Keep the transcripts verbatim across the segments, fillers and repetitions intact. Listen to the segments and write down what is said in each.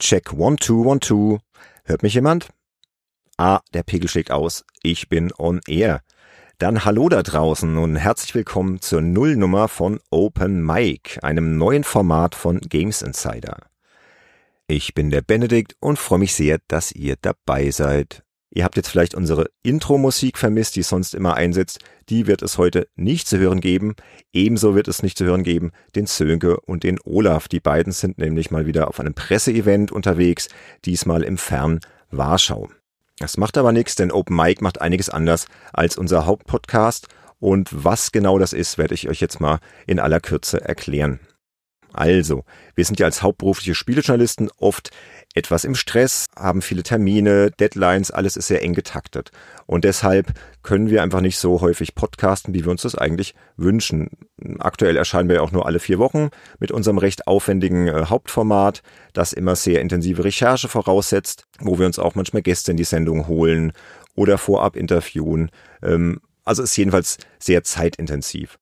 Check eins zwei eins zwei. Hört mich jemand? Ah, der Pegel schlägt aus. Ich bin on air. Dann hallo da draußen und herzlich willkommen zur Nullnummer von Open Mic, einem neuen Format von Games Insider. Ich bin der Benedikt und freue mich sehr, dass ihr dabei seid. Ihr habt jetzt vielleicht unsere Intro-Musik vermisst, die sonst immer einsetzt. Die wird es heute nicht zu hören geben. Ebenso wird es nicht zu hören geben den Sönke und den Olaf. Die beiden sind nämlich mal wieder auf einem Presseevent unterwegs, diesmal im fernen Warschau. Das macht aber nichts, denn Open Mic macht einiges anders als unser Hauptpodcast. Und was genau das ist, werde ich euch jetzt mal in aller Kürze erklären. Also, wir sind ja als hauptberufliche Spielejournalisten oft etwas im Stress, haben viele Termine, Deadlines, alles ist sehr eng getaktet. Und deshalb können wir einfach nicht so häufig podcasten, wie wir uns das eigentlich wünschen. Aktuell erscheinen wir ja auch nur alle vier Wochen mit unserem recht aufwendigen äh, Hauptformat, das immer sehr intensive Recherche voraussetzt, wo wir uns auch manchmal Gäste in die Sendung holen oder vorab interviewen. Ähm, also ist jedenfalls sehr zeitintensiv.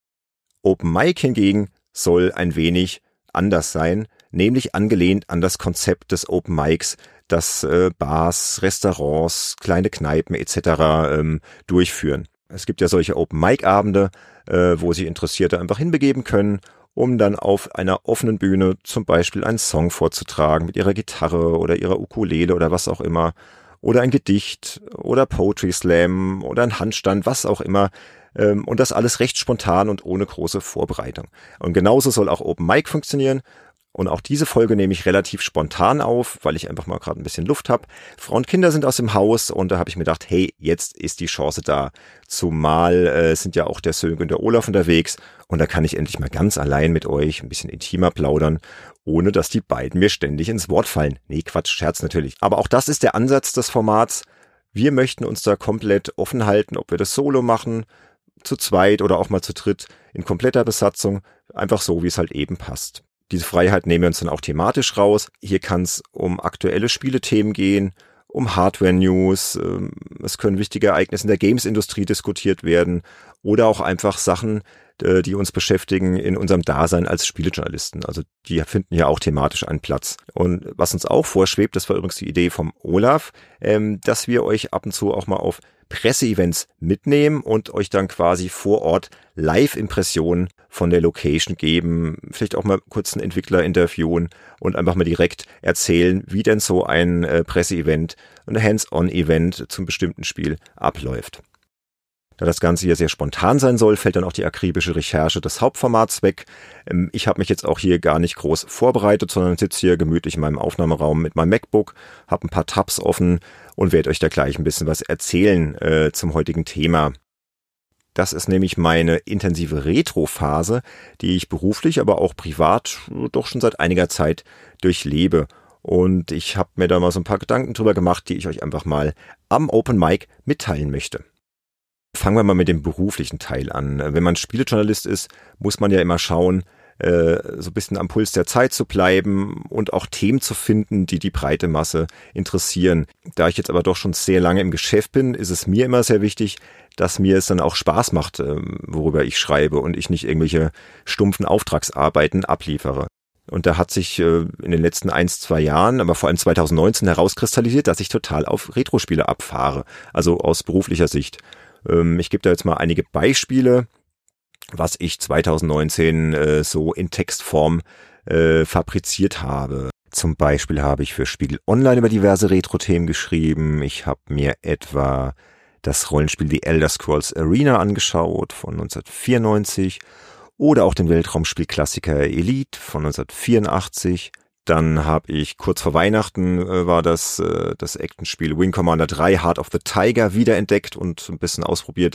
Open Mic hingegen soll ein wenig anders sein, nämlich angelehnt an das Konzept des Open Mics, das äh, Bars, Restaurants, kleine Kneipen et cetera ähm, durchführen. Es gibt ja solche Open Mic Abende, äh, wo sich Interessierte einfach hinbegeben können, um dann auf einer offenen Bühne zum Beispiel einen Song vorzutragen mit ihrer Gitarre oder ihrer Ukulele oder was auch immer, oder ein Gedicht oder Poetry Slam oder ein Handstand, was auch immer. Und das alles recht spontan und ohne große Vorbereitung. Und genauso soll auch Open Mic funktionieren. Und auch diese Folge nehme ich relativ spontan auf, weil ich einfach mal gerade ein bisschen Luft habe. Frau und Kinder sind aus dem Haus und da habe ich mir gedacht, hey, jetzt ist die Chance da. Zumal äh, sind ja auch der Sönke und der Olaf unterwegs und da kann ich endlich mal ganz allein mit euch ein bisschen intimer plaudern, ohne dass die beiden mir ständig ins Wort fallen. Nee, Quatsch, Scherz natürlich. Aber auch das ist der Ansatz des Formats. Wir möchten uns da komplett offen halten, ob wir das solo machen, zu zweit oder auch mal zu dritt in kompletter Besatzung, einfach so, wie es halt eben passt. Diese Freiheit nehmen wir uns dann auch thematisch raus. Hier kann es um aktuelle Spielethemen gehen, um Hardware-News, ähm, es können wichtige Ereignisse in der Games-Industrie diskutiert werden oder auch einfach Sachen, äh, die uns beschäftigen in unserem Dasein als Spielejournalisten. Also die finden ja auch thematisch einen Platz. Und was uns auch vorschwebt, das war übrigens die Idee vom Olaf, ähm, dass wir euch ab und zu auch mal auf Presseevents mitnehmen und euch dann quasi vor Ort Live-Impressionen von der Location geben, vielleicht auch mal kurz einen Entwickler interviewen und einfach mal direkt erzählen, wie denn so ein äh, Presseevent, ein Hands-on-Event zum bestimmten Spiel abläuft. Da das Ganze hier sehr spontan sein soll, fällt dann auch die akribische Recherche des Hauptformats weg. Ich habe mich jetzt auch hier gar nicht groß vorbereitet, sondern sitze hier gemütlich in meinem Aufnahmeraum mit meinem MacBook, habe ein paar Tabs offen und werde euch da gleich ein bisschen was erzählen äh, zum heutigen Thema. Das ist nämlich meine intensive Retro-Phase, die ich beruflich, aber auch privat doch schon seit einiger Zeit durchlebe. Und ich habe mir da mal so ein paar Gedanken drüber gemacht, die ich euch einfach mal am Open Mic mitteilen möchte. Fangen wir mal mit dem beruflichen Teil an. Wenn man Spielejournalist ist, muss man ja immer schauen, äh, so ein bisschen am Puls der Zeit zu bleiben und auch Themen zu finden, die die breite Masse interessieren. Da ich jetzt aber doch schon sehr lange im Geschäft bin, ist es mir immer sehr wichtig, dass mir es dann auch Spaß macht, äh, worüber ich schreibe und ich nicht irgendwelche stumpfen Auftragsarbeiten abliefere. Und da hat sich äh, in den letzten ein, zwei Jahren, aber vor allem zwanzig neunzehn herauskristallisiert, dass ich total auf Retrospiele abfahre, also aus beruflicher Sicht. Ich gebe da jetzt mal einige Beispiele, was ich zwanzig neunzehn äh, so in Textform äh, fabriziert habe. Zum Beispiel habe ich für Spiegel Online über diverse Retro-Themen geschrieben. Ich habe mir etwa das Rollenspiel The Elder Scrolls Arena angeschaut von neunzehnhundertvierundneunzig oder auch den Weltraumspielklassiker Elite von neunzehnhundertvierundachtzig. Dann habe ich kurz vor Weihnachten äh, war das äh, das Actionspiel Wing Commander drei Heart of the Tiger wiederentdeckt und ein bisschen ausprobiert,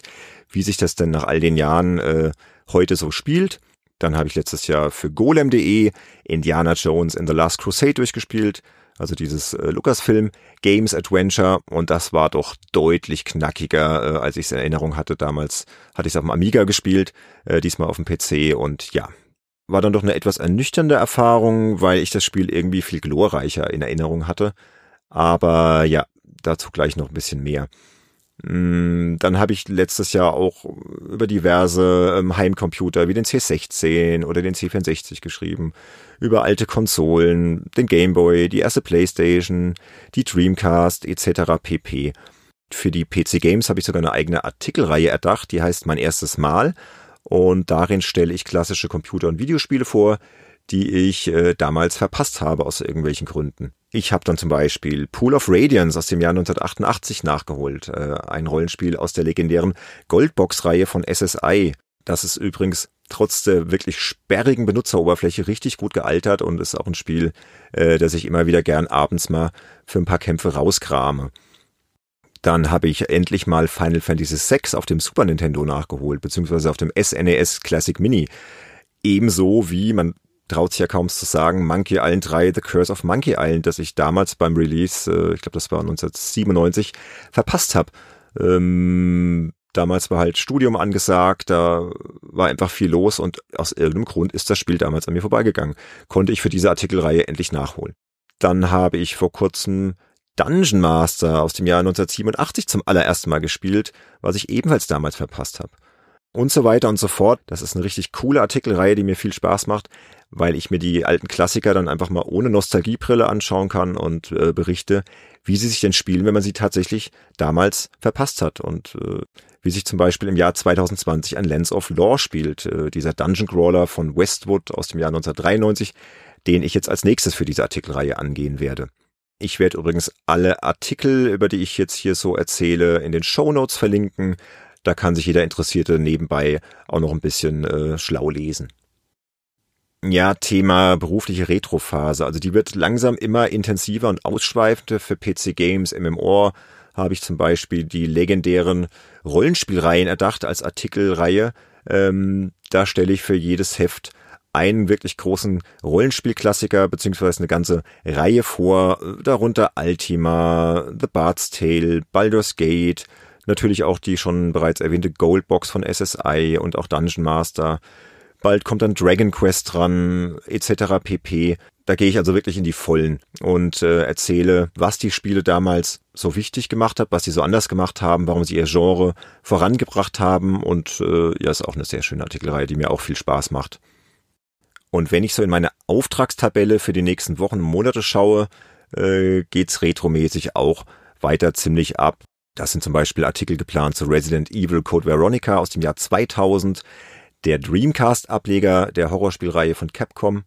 wie sich das denn nach all den Jahren äh, heute so spielt. Dann habe ich letztes Jahr für Golem punkt de Indiana Jones in the Last Crusade durchgespielt, also dieses äh, Lukas-Film Games Adventure, und das war doch deutlich knackiger, äh, als ich es in Erinnerung hatte. Damals hatte ich es auf dem Amiga gespielt, äh, diesmal auf dem P C, und ja, war dann doch eine etwas ernüchternde Erfahrung, weil ich das Spiel irgendwie viel glorreicher in Erinnerung hatte. Aber ja, dazu gleich noch ein bisschen mehr. Dann habe ich letztes Jahr auch über diverse ähm, Heimcomputer wie den C sechzehn oder den C vierundsechzig geschrieben, über alte Konsolen, den Game Boy, die erste Playstation, die Dreamcast et cetera pp. Für die P C Games habe ich sogar eine eigene Artikelreihe erdacht, die heißt Mein erstes Mal, und darin stelle ich klassische Computer- und Videospiele vor, die ich äh, damals verpasst habe aus irgendwelchen Gründen. Ich habe dann zum Beispiel Pool of Radiance aus dem Jahr neunzehnhundertachtundachtzig nachgeholt, äh, ein Rollenspiel aus der legendären Goldbox-Reihe von S S I. Das ist übrigens trotz der wirklich sperrigen Benutzeroberfläche richtig gut gealtert und ist auch ein Spiel, äh, das ich immer wieder gern abends mal für ein paar Kämpfe rauskrame. Dann habe ich endlich mal Final Fantasy sechs auf dem Super Nintendo nachgeholt, beziehungsweise auf dem S N E S Classic Mini. Ebenso wie, man traut sich ja kaum zu sagen, Monkey Island drei, The Curse of Monkey Island, das ich damals beim Release, äh, ich glaube das war neunzehnhundertsiebenundneunzig, verpasst habe. Ähm, damals war halt Studium angesagt, da war einfach viel los und aus irgendeinem Grund ist das Spiel damals an mir vorbeigegangen. Konnte ich für diese Artikelreihe endlich nachholen. Dann habe ich vor kurzem Dungeon Master aus dem Jahr neunzehnhundertsiebenundachtzig zum allerersten Mal gespielt, was ich ebenfalls damals verpasst habe. Und so weiter und so fort. Das ist eine richtig coole Artikelreihe, die mir viel Spaß macht, weil ich mir die alten Klassiker dann einfach mal ohne Nostalgiebrille anschauen kann und äh, berichte, wie sie sich denn spielen, wenn man sie tatsächlich damals verpasst hat. Und äh, wie sich zum Beispiel im Jahr zweitausendzwanzig ein Lands of Law spielt, äh, dieser Dungeon Crawler von Westwood aus dem Jahr neunzehnhundertdreiundneunzig, den ich jetzt als nächstes für diese Artikelreihe angehen werde. Ich werde übrigens alle Artikel, über die ich jetzt hier so erzähle, in den Shownotes verlinken. Da kann sich jeder Interessierte nebenbei auch noch ein bisschen äh, schlau lesen. Ja, Thema berufliche Retrophase. Also die wird langsam immer intensiver und ausschweifender. Für P C-Games, M M O habe ich zum Beispiel die legendären Rollenspielreihen erdacht als Artikelreihe. Ähm, da stelle ich für jedes Heft einen wirklich großen Rollenspielklassiker beziehungsweise eine ganze Reihe vor. Darunter Ultima, The Bard's Tale, Baldur's Gate, natürlich auch die schon bereits erwähnte Goldbox von S S I und auch Dungeon Master. Bald kommt dann Dragon Quest dran, et cetera pp. Da gehe ich also wirklich in die Vollen und äh, erzähle, was die Spiele damals so wichtig gemacht hat, was sie so anders gemacht haben, warum sie ihr Genre vorangebracht haben. Und äh, ja, ist auch eine sehr schöne Artikelreihe, die mir auch viel Spaß macht. Und wenn ich so in meine Auftragstabelle für die nächsten Wochen und Monate schaue, äh, geht's retromäßig auch weiter ziemlich ab. Das sind zum Beispiel Artikel geplant zu Resident Evil Code Veronica aus dem Jahr zweitausend, der Dreamcast-Ableger der Horrorspielreihe von Capcom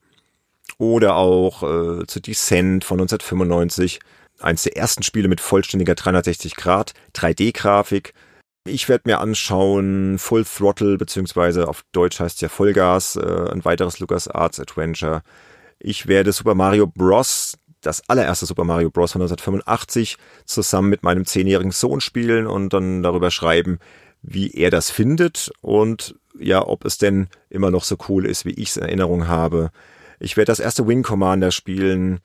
oder auch äh, zu Descent von neunzehnhundertfünfundneunzig, eines der ersten Spiele mit vollständiger dreihundertsechzig Grad, drei D-Grafik. Ich werde mir anschauen Full Throttle, beziehungsweise auf Deutsch heißt es ja Vollgas, äh, ein weiteres LucasArts Adventure. Ich werde Super Mario Bros., das allererste Super Mario Bros. Von neunzehnhundertfünfundachtzig zusammen mit meinem zehnjährigen Sohn spielen und dann darüber schreiben, wie er das findet und ja, ob es denn immer noch so cool ist, wie ich es in Erinnerung habe. Ich werde das erste Wing Commander spielen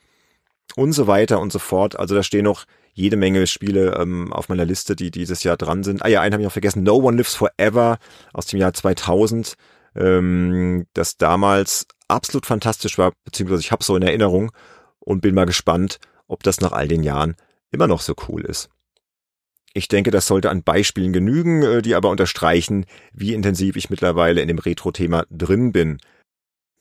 und so weiter und so fort. Also da stehen noch jede Menge Spiele ähm, auf meiner Liste, die dieses Jahr dran sind. Ah ja, einen habe ich noch vergessen, No One Lives Forever aus dem Jahr zweitausend, ähm, das damals absolut fantastisch war, beziehungsweise ich habe so in Erinnerung. Und bin mal gespannt, ob das nach all den Jahren immer noch so cool ist. Ich denke, das sollte an Beispielen genügen, die aber unterstreichen, wie intensiv ich mittlerweile in dem Retro-Thema drin bin.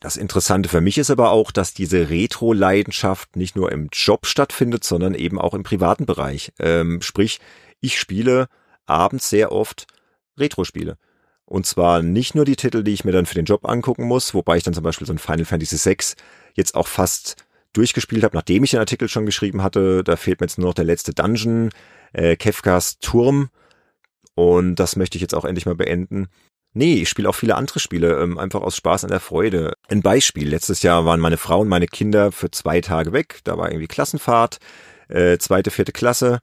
Das Interessante für mich ist aber auch, dass diese Retro-Leidenschaft nicht nur im Job stattfindet, sondern eben auch im privaten Bereich. Ähm, sprich, ich spiele abends sehr oft Retro-Spiele. Und zwar nicht nur die Titel, die ich mir dann für den Job angucken muss, wobei ich dann zum Beispiel so ein Final Fantasy sechs jetzt auch fast durchgespielt habe, nachdem ich den Artikel schon geschrieben hatte. Da fehlt mir jetzt nur noch der letzte Dungeon, äh, Kefkas Turm, und das möchte ich jetzt auch endlich mal beenden. Nee, ich spiele auch viele andere Spiele, ähm, einfach aus Spaß an der Freude. Ein Beispiel, letztes Jahr waren meine Frau und meine Kinder für zwei Tage weg, da war irgendwie Klassenfahrt, äh, zweite, vierte Klasse,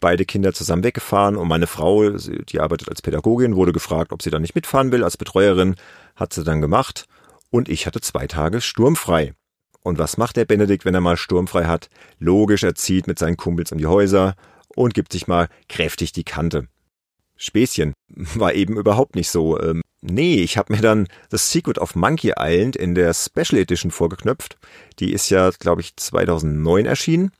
beide Kinder zusammen weggefahren, und meine Frau, die arbeitet als Pädagogin, wurde gefragt, ob sie da nicht mitfahren will als Betreuerin, hat sie dann gemacht, und ich hatte zwei Tage sturmfrei. Und was macht der Benedikt, wenn er mal sturmfrei hat? Logisch, er zieht mit seinen Kumpels um die Häuser und gibt sich mal kräftig die Kante. Späßchen, war eben überhaupt nicht so. Ähm, nee, ich habe mir dann The Secret of Monkey Island in der Special Edition vorgeknöpft. Die ist ja, glaube ich, zweitausendneun erschienen.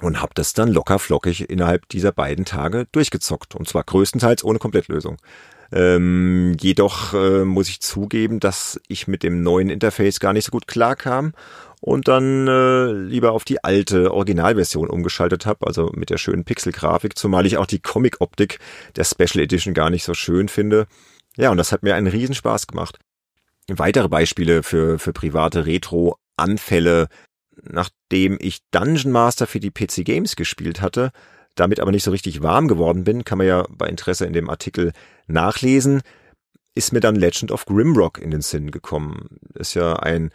und habe das dann locker flockig innerhalb dieser beiden Tage durchgezockt. Und zwar größtenteils ohne Komplettlösung. Ähm, jedoch äh, muss ich zugeben, dass ich mit dem neuen Interface gar nicht so gut klarkam und dann äh, lieber auf die alte Originalversion umgeschaltet habe, also mit der schönen Pixelgrafik, zumal ich auch die Comic-Optik der Special Edition gar nicht so schön finde. Ja, und das hat mir einen Riesenspaß gemacht. Weitere Beispiele für, für private Retro-Anfälle: Nachdem ich Dungeon Master für die P C Games gespielt hatte, damit aber nicht so richtig warm geworden bin, kann man ja bei Interesse in dem Artikel nachlesen, ist mir dann Legend of Grimrock in den Sinn gekommen. Ist ja ein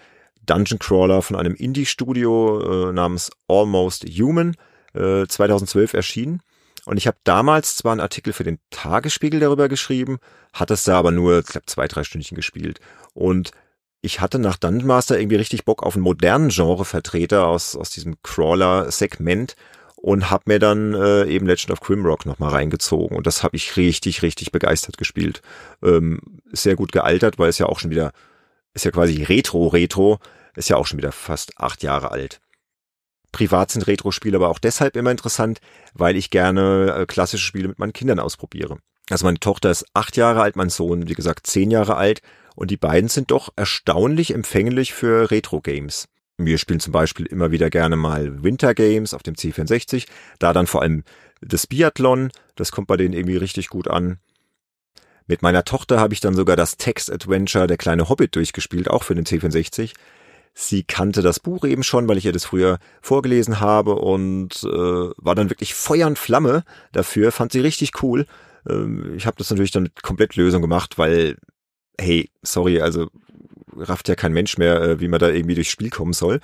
Dungeon Crawler von einem Indie-Studio äh, namens Almost Human, äh, zweitausendzwölf erschienen. Und ich habe damals zwar einen Artikel für den Tagesspiegel darüber geschrieben, hatte es da aber nur, ich glaube, zwei, drei Stündchen gespielt. Und ich hatte nach Dungeon Master irgendwie richtig Bock auf einen modernen Genrevertreter aus aus diesem Crawler-Segment und habe mir dann äh, eben Legend of Grimrock nochmal reingezogen. Und das habe ich richtig, richtig begeistert gespielt. Ähm, sehr gut gealtert, weil es ja auch schon wieder, ist ja quasi Retro-Retro, ist ja auch schon wieder fast acht Jahre alt. Privat sind Retro-Spiele aber auch deshalb immer interessant, weil ich gerne äh, klassische Spiele mit meinen Kindern ausprobiere. Also meine Tochter ist acht Jahre alt, mein Sohn, wie gesagt, zehn Jahre alt. Und die beiden sind doch erstaunlich empfänglich für Retro-Games. Wir spielen zum Beispiel immer wieder gerne mal Winter-Games auf dem C vierundsechzig. Da dann vor allem das Biathlon, das kommt bei denen irgendwie richtig gut an. Mit meiner Tochter habe ich dann sogar das Text-Adventure Der kleine Hobbit durchgespielt, auch für den C vierundsechzig. Sie kannte das Buch eben schon, weil ich ihr das früher vorgelesen habe und äh, war dann wirklich Feuer und Flamme dafür. Fand sie richtig cool. Ähm, ich habe das natürlich dann mit Komplettlösung gemacht, weil... Hey, sorry, also rafft ja kein Mensch mehr, wie man da irgendwie durchs Spiel kommen soll.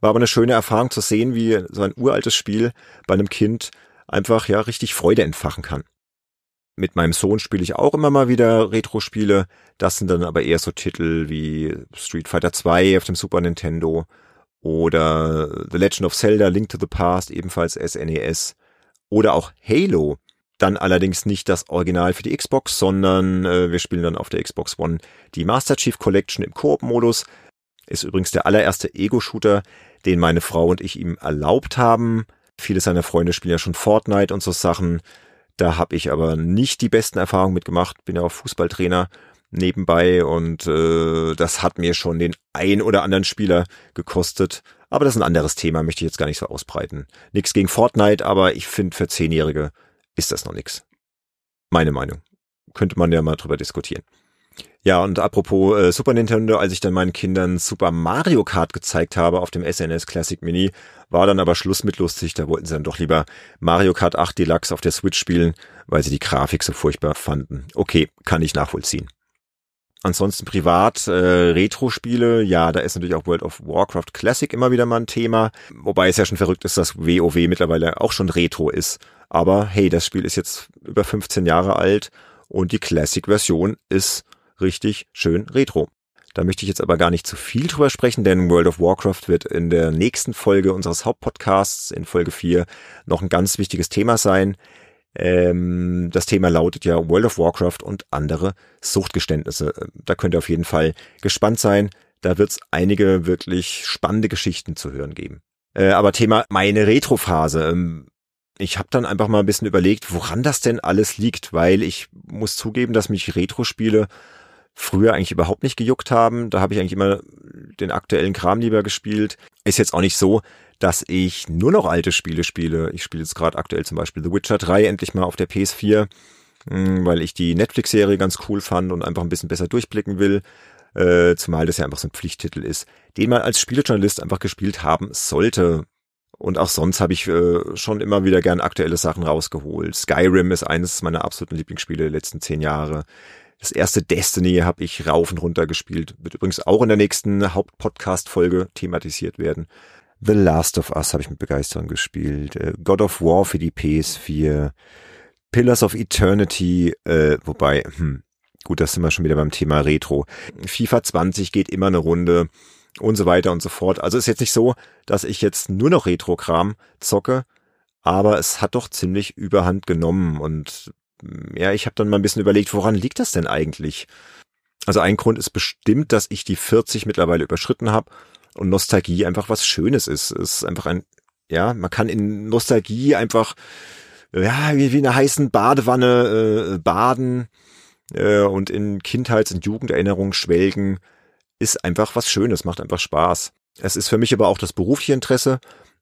War aber eine schöne Erfahrung zu sehen, wie so ein uraltes Spiel bei einem Kind einfach ja richtig Freude entfachen kann. Mit meinem Sohn spiele ich auch immer mal wieder Retro-Spiele. Das sind dann aber eher so Titel wie Street Fighter zwei auf dem Super Nintendo oder The Legend of Zelda, Link to the Past, ebenfalls S N E S, oder auch Halo. Dann allerdings nicht das Original für die Xbox, sondern äh, wir spielen dann auf der Xbox One die Master Chief Collection im Koop-Modus. Ist übrigens der allererste Ego-Shooter, den meine Frau und ich ihm erlaubt haben. Viele seiner Freunde spielen ja schon Fortnite und so Sachen. Da habe ich aber nicht die besten Erfahrungen mitgemacht. Bin ja auch Fußballtrainer nebenbei und äh, das hat mir schon den ein oder anderen Spieler gekostet. Aber das ist ein anderes Thema, möchte ich jetzt gar nicht so ausbreiten. Nichts gegen Fortnite, aber ich finde für Zehnjährige ist das noch nix. Meine Meinung. Könnte man ja mal drüber diskutieren. Ja, und apropos äh, Super Nintendo, als ich dann meinen Kindern Super Mario Kart gezeigt habe auf dem S N E S Classic Mini, war dann aber Schluss mit lustig. Da wollten sie dann doch lieber Mario Kart acht Deluxe auf der Switch spielen, weil sie die Grafik so furchtbar fanden. Okay, kann ich nachvollziehen. Ansonsten privat, äh, Retro-Spiele, ja, da ist natürlich auch World of Warcraft Classic immer wieder mal ein Thema. Wobei es ja schon verrückt ist, dass WoW mittlerweile auch schon Retro ist. Aber hey, das Spiel ist jetzt über fünfzehn Jahre alt und die Classic-Version ist richtig schön Retro. Da möchte ich jetzt aber gar nicht zu viel drüber sprechen, denn World of Warcraft wird in der nächsten Folge unseres Hauptpodcasts, in Folge vier, noch ein ganz wichtiges Thema sein. Ähm, das Thema lautet ja World of Warcraft und andere Suchtgeständnisse. Da könnt ihr auf jeden Fall gespannt sein. Da wird es einige wirklich spannende Geschichten zu hören geben. Äh, aber Thema meine Retrophase. Ich habe dann einfach mal ein bisschen überlegt, woran das denn alles liegt, weil ich muss zugeben, dass mich Retro-Spiele früher eigentlich überhaupt nicht gejuckt haben. Da habe ich eigentlich immer den aktuellen Kram lieber gespielt. Ist jetzt auch nicht so, dass ich nur noch alte Spiele spiele. Ich spiele jetzt gerade aktuell zum Beispiel The Witcher drei endlich mal auf der P S vier, weil ich die Netflix-Serie ganz cool fand und einfach ein bisschen besser durchblicken will. Zumal das ja einfach so ein Pflichttitel ist, den man als Spielejournalist einfach gespielt haben sollte. Und auch sonst habe ich äh, schon immer wieder gern aktuelle Sachen rausgeholt. Skyrim ist eines meiner absoluten Lieblingsspiele der letzten zehn Jahre. Das erste Destiny habe ich rauf und runter gespielt. Wird übrigens auch in der nächsten Hauptpodcast-Folge thematisiert werden. The Last of Us habe ich mit Begeisterung gespielt. Äh, God of War für die P S vier. Pillars of Eternity. Äh, wobei, hm, gut, da sind wir schon wieder beim Thema Retro. FIFA zwanzig geht immer eine Runde. Und so weiter und so fort. Also ist jetzt nicht so, dass ich jetzt nur noch Retro-Kram zocke, aber es hat doch ziemlich Überhand genommen. Und ja, ich habe dann mal ein bisschen überlegt, woran liegt das denn eigentlich? Also ein Grund ist bestimmt, dass ich die vierzig mittlerweile überschritten habe und Nostalgie einfach was Schönes ist. Es ist einfach ein Ja, man kann in Nostalgie einfach ja wie, wie in einer heißen Badewanne äh, baden äh, und in Kindheits- und Jugenderinnerungen schwelgen. Ist einfach was Schönes, macht einfach Spaß. Es ist für mich aber auch das berufliche Interesse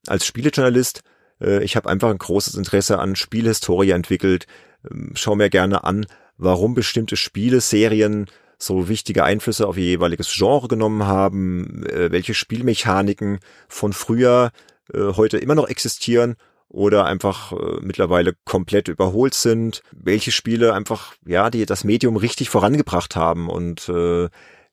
als Spielejournalist. Äh, ich habe einfach ein großes Interesse an Spielhistorie entwickelt. Ähm, schau mir gerne an, warum bestimmte Spiele, Serien so wichtige Einflüsse auf ihr jeweiliges Genre genommen haben, äh, welche Spielmechaniken von früher äh, heute immer noch existieren oder einfach äh, mittlerweile komplett überholt sind, welche Spiele einfach ja die das Medium richtig vorangebracht haben und äh,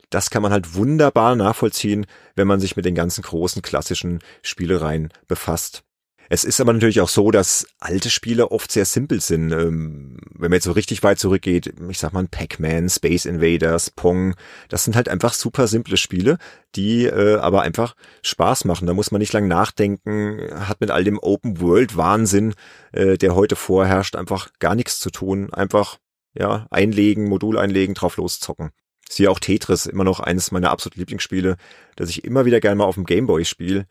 das kann man halt wunderbar nachvollziehen, wenn man sich mit den ganzen großen klassischen Spielereien befasst. Es ist aber natürlich auch so, dass alte Spiele oft sehr simpel sind. Ähm, wenn man jetzt so richtig weit zurückgeht, ich sag mal Pac-Man, Space Invaders, Pong, das sind halt einfach super simple Spiele, die äh, aber einfach Spaß machen. Da muss man nicht lang nachdenken, hat mit all dem Open-World-Wahnsinn, äh, der heute vorherrscht, einfach gar nichts zu tun. Einfach ja einlegen, Modul einlegen, drauf loszocken. Siehe auch Tetris, immer noch eines meiner absoluten Lieblingsspiele, das ich immer wieder gerne mal auf dem Game Boy spiele.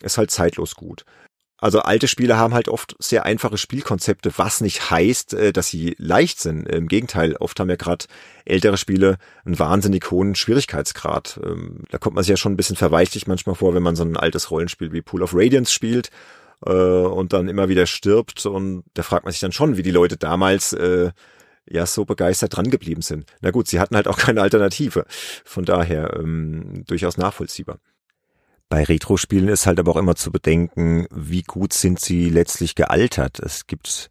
Ist halt zeitlos gut. Also alte Spiele haben halt oft sehr einfache Spielkonzepte, was nicht heißt, dass sie leicht sind. Im Gegenteil, oft haben ja gerade ältere Spiele einen wahnsinnig hohen Schwierigkeitsgrad. Da kommt man sich ja schon ein bisschen verweichlicht manchmal vor, wenn man so ein altes Rollenspiel wie Pool of Radiance spielt und dann immer wieder stirbt. Und da fragt man sich dann schon, wie die Leute damals ja so begeistert dran geblieben sind. Na gut, sie hatten halt auch keine Alternative. Von daher durchaus nachvollziehbar. Bei Retro-Spielen ist halt aber auch immer zu bedenken, wie gut sind sie letztlich gealtert. Es gibt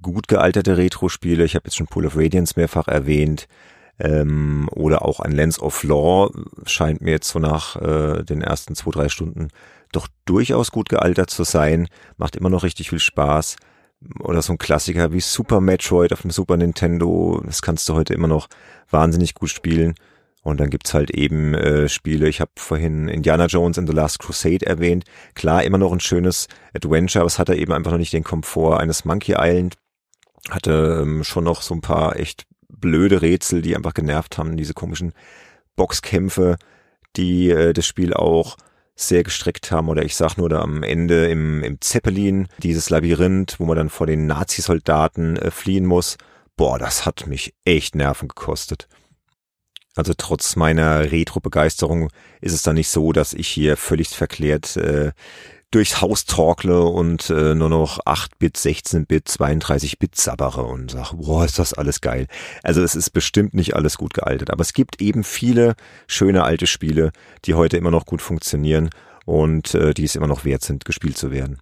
gut gealterte Retro-Spiele, ich habe jetzt schon Pool of Radiance mehrfach erwähnt, ähm, oder auch ein Lands of Law scheint mir jetzt so nach äh, den ersten zwei, drei Stunden doch durchaus gut gealtert zu sein, macht immer noch richtig viel Spaß. Oder so ein Klassiker wie Super Metroid auf dem Super Nintendo, das kannst du heute immer noch wahnsinnig gut spielen. Und dann gibt's halt eben äh, Spiele, ich habe vorhin Indiana Jones in the Last Crusade erwähnt. Klar, immer noch ein schönes Adventure, aber es hatte eben einfach noch nicht den Komfort eines Monkey Island. Hatte ähm, schon noch so ein paar echt blöde Rätsel, die einfach genervt haben. Diese komischen Boxkämpfe, die äh, das Spiel auch sehr gestreckt haben. Oder ich sag nur da am Ende im, im Zeppelin, dieses Labyrinth, wo man dann vor den Nazi-Soldaten äh, fliehen muss. Boah, das hat mich echt Nerven gekostet. Also trotz meiner Retro-Begeisterung ist es dann nicht so, dass ich hier völlig verklärt äh, durchs Haus torkle und äh, nur noch acht Bit, sechzehn Bit, zweiunddreißig Bit sabbere und sage, boah, ist das alles geil. Also es ist bestimmt nicht alles gut gealtert, aber es gibt eben viele schöne alte Spiele, die heute immer noch gut funktionieren und äh, die es immer noch wert sind, gespielt zu werden.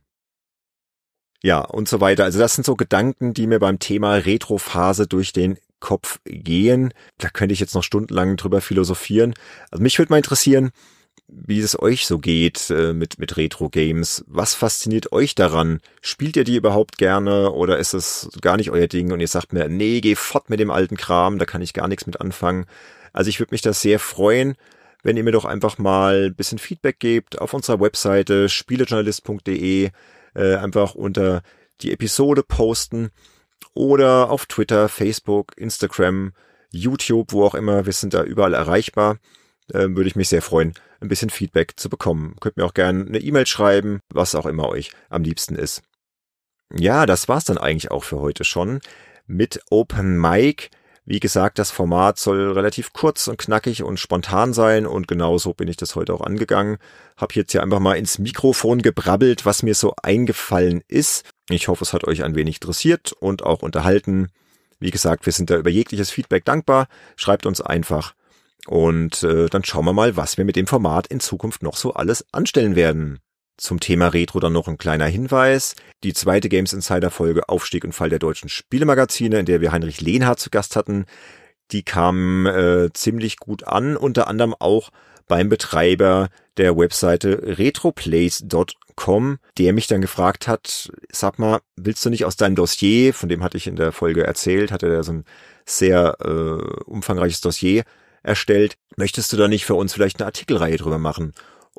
Ja, und so weiter. Also das sind so Gedanken, die mir beim Thema Retro-Phase durch den Kopf gehen. Da könnte ich jetzt noch stundenlang drüber philosophieren. Also mich würde mal interessieren, wie es euch so geht äh, mit mit Retro-Games. Was fasziniert euch daran? Spielt ihr die überhaupt gerne oder ist es gar nicht euer Ding und ihr sagt mir, nee, geh fort mit dem alten Kram, da kann ich gar nichts mit anfangen. Also ich würde mich da sehr freuen, wenn ihr mir doch einfach mal ein bisschen Feedback gebt auf unserer Webseite spielejournalist punkt de, äh, einfach unter die Episode posten. Oder auf Twitter, Facebook, Instagram, YouTube, wo auch immer. Wir sind da überall erreichbar. Ähm, würde ich mich sehr freuen, ein bisschen Feedback zu bekommen. Könnt mir auch gerne eine E-Mail schreiben, was auch immer euch am liebsten ist. Ja, das war's dann eigentlich auch für heute schon mit Open Mic. Wie gesagt, das Format soll relativ kurz und knackig und spontan sein und genauso bin ich das heute auch angegangen. Habe jetzt hier einfach mal ins Mikrofon gebrabbelt, was mir so eingefallen ist. Ich hoffe, es hat euch ein wenig interessiert und auch unterhalten. Wie gesagt, wir sind da über jegliches Feedback dankbar. Schreibt uns einfach und äh, dann schauen wir mal, was wir mit dem Format in Zukunft noch so alles anstellen werden. Zum Thema Retro dann noch ein kleiner Hinweis. Die zweite Games Insider Folge Aufstieg und Fall der deutschen Spielemagazine, in der wir Heinrich Lehnhardt zu Gast hatten, die kam äh, ziemlich gut an, unter anderem auch beim Betreiber der Webseite retroplace punkt com, der mich dann gefragt hat, sag mal, willst du nicht aus deinem Dossier, von dem hatte ich in der Folge erzählt, hatte er so ein sehr äh, umfangreiches Dossier erstellt, möchtest du da nicht für uns vielleicht eine Artikelreihe drüber machen?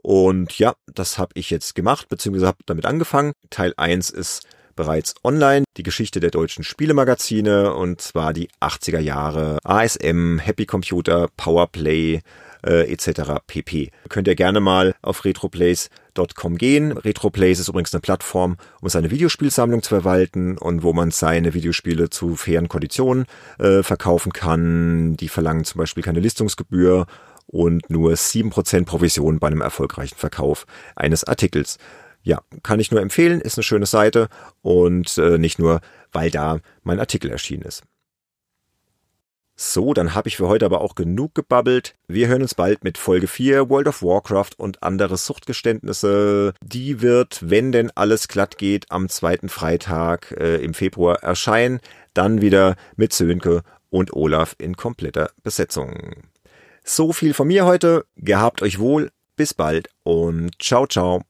Und ja, das habe ich jetzt gemacht, beziehungsweise habe damit angefangen. Teil eins ist bereits online, die Geschichte der deutschen Spielemagazine und zwar die achtziger Jahre, A S M, Happy Computer, Powerplay, äh, et cetera pp. Könnt ihr gerne mal auf retroplays punkt com gehen. Retroplays ist übrigens eine Plattform, um seine Videospielsammlung zu verwalten und wo man seine Videospiele zu fairen Konditionen äh, verkaufen kann. Die verlangen zum Beispiel keine Listungsgebühr und nur sieben Prozent Provision bei einem erfolgreichen Verkauf eines Artikels. Ja, kann ich nur empfehlen, ist eine schöne Seite und äh, nicht nur, weil da mein Artikel erschienen ist. So, dann habe ich für heute aber auch genug gebabbelt. Wir hören uns bald mit Folge vier, World of Warcraft und andere Suchtgeständnisse. Die wird, wenn denn alles glatt geht, am zweiten Freitag äh, im Februar erscheinen. Dann wieder mit Sönke und Olaf in kompletter Besetzung. So viel von mir heute. Gehabt euch wohl, bis bald und ciao, ciao.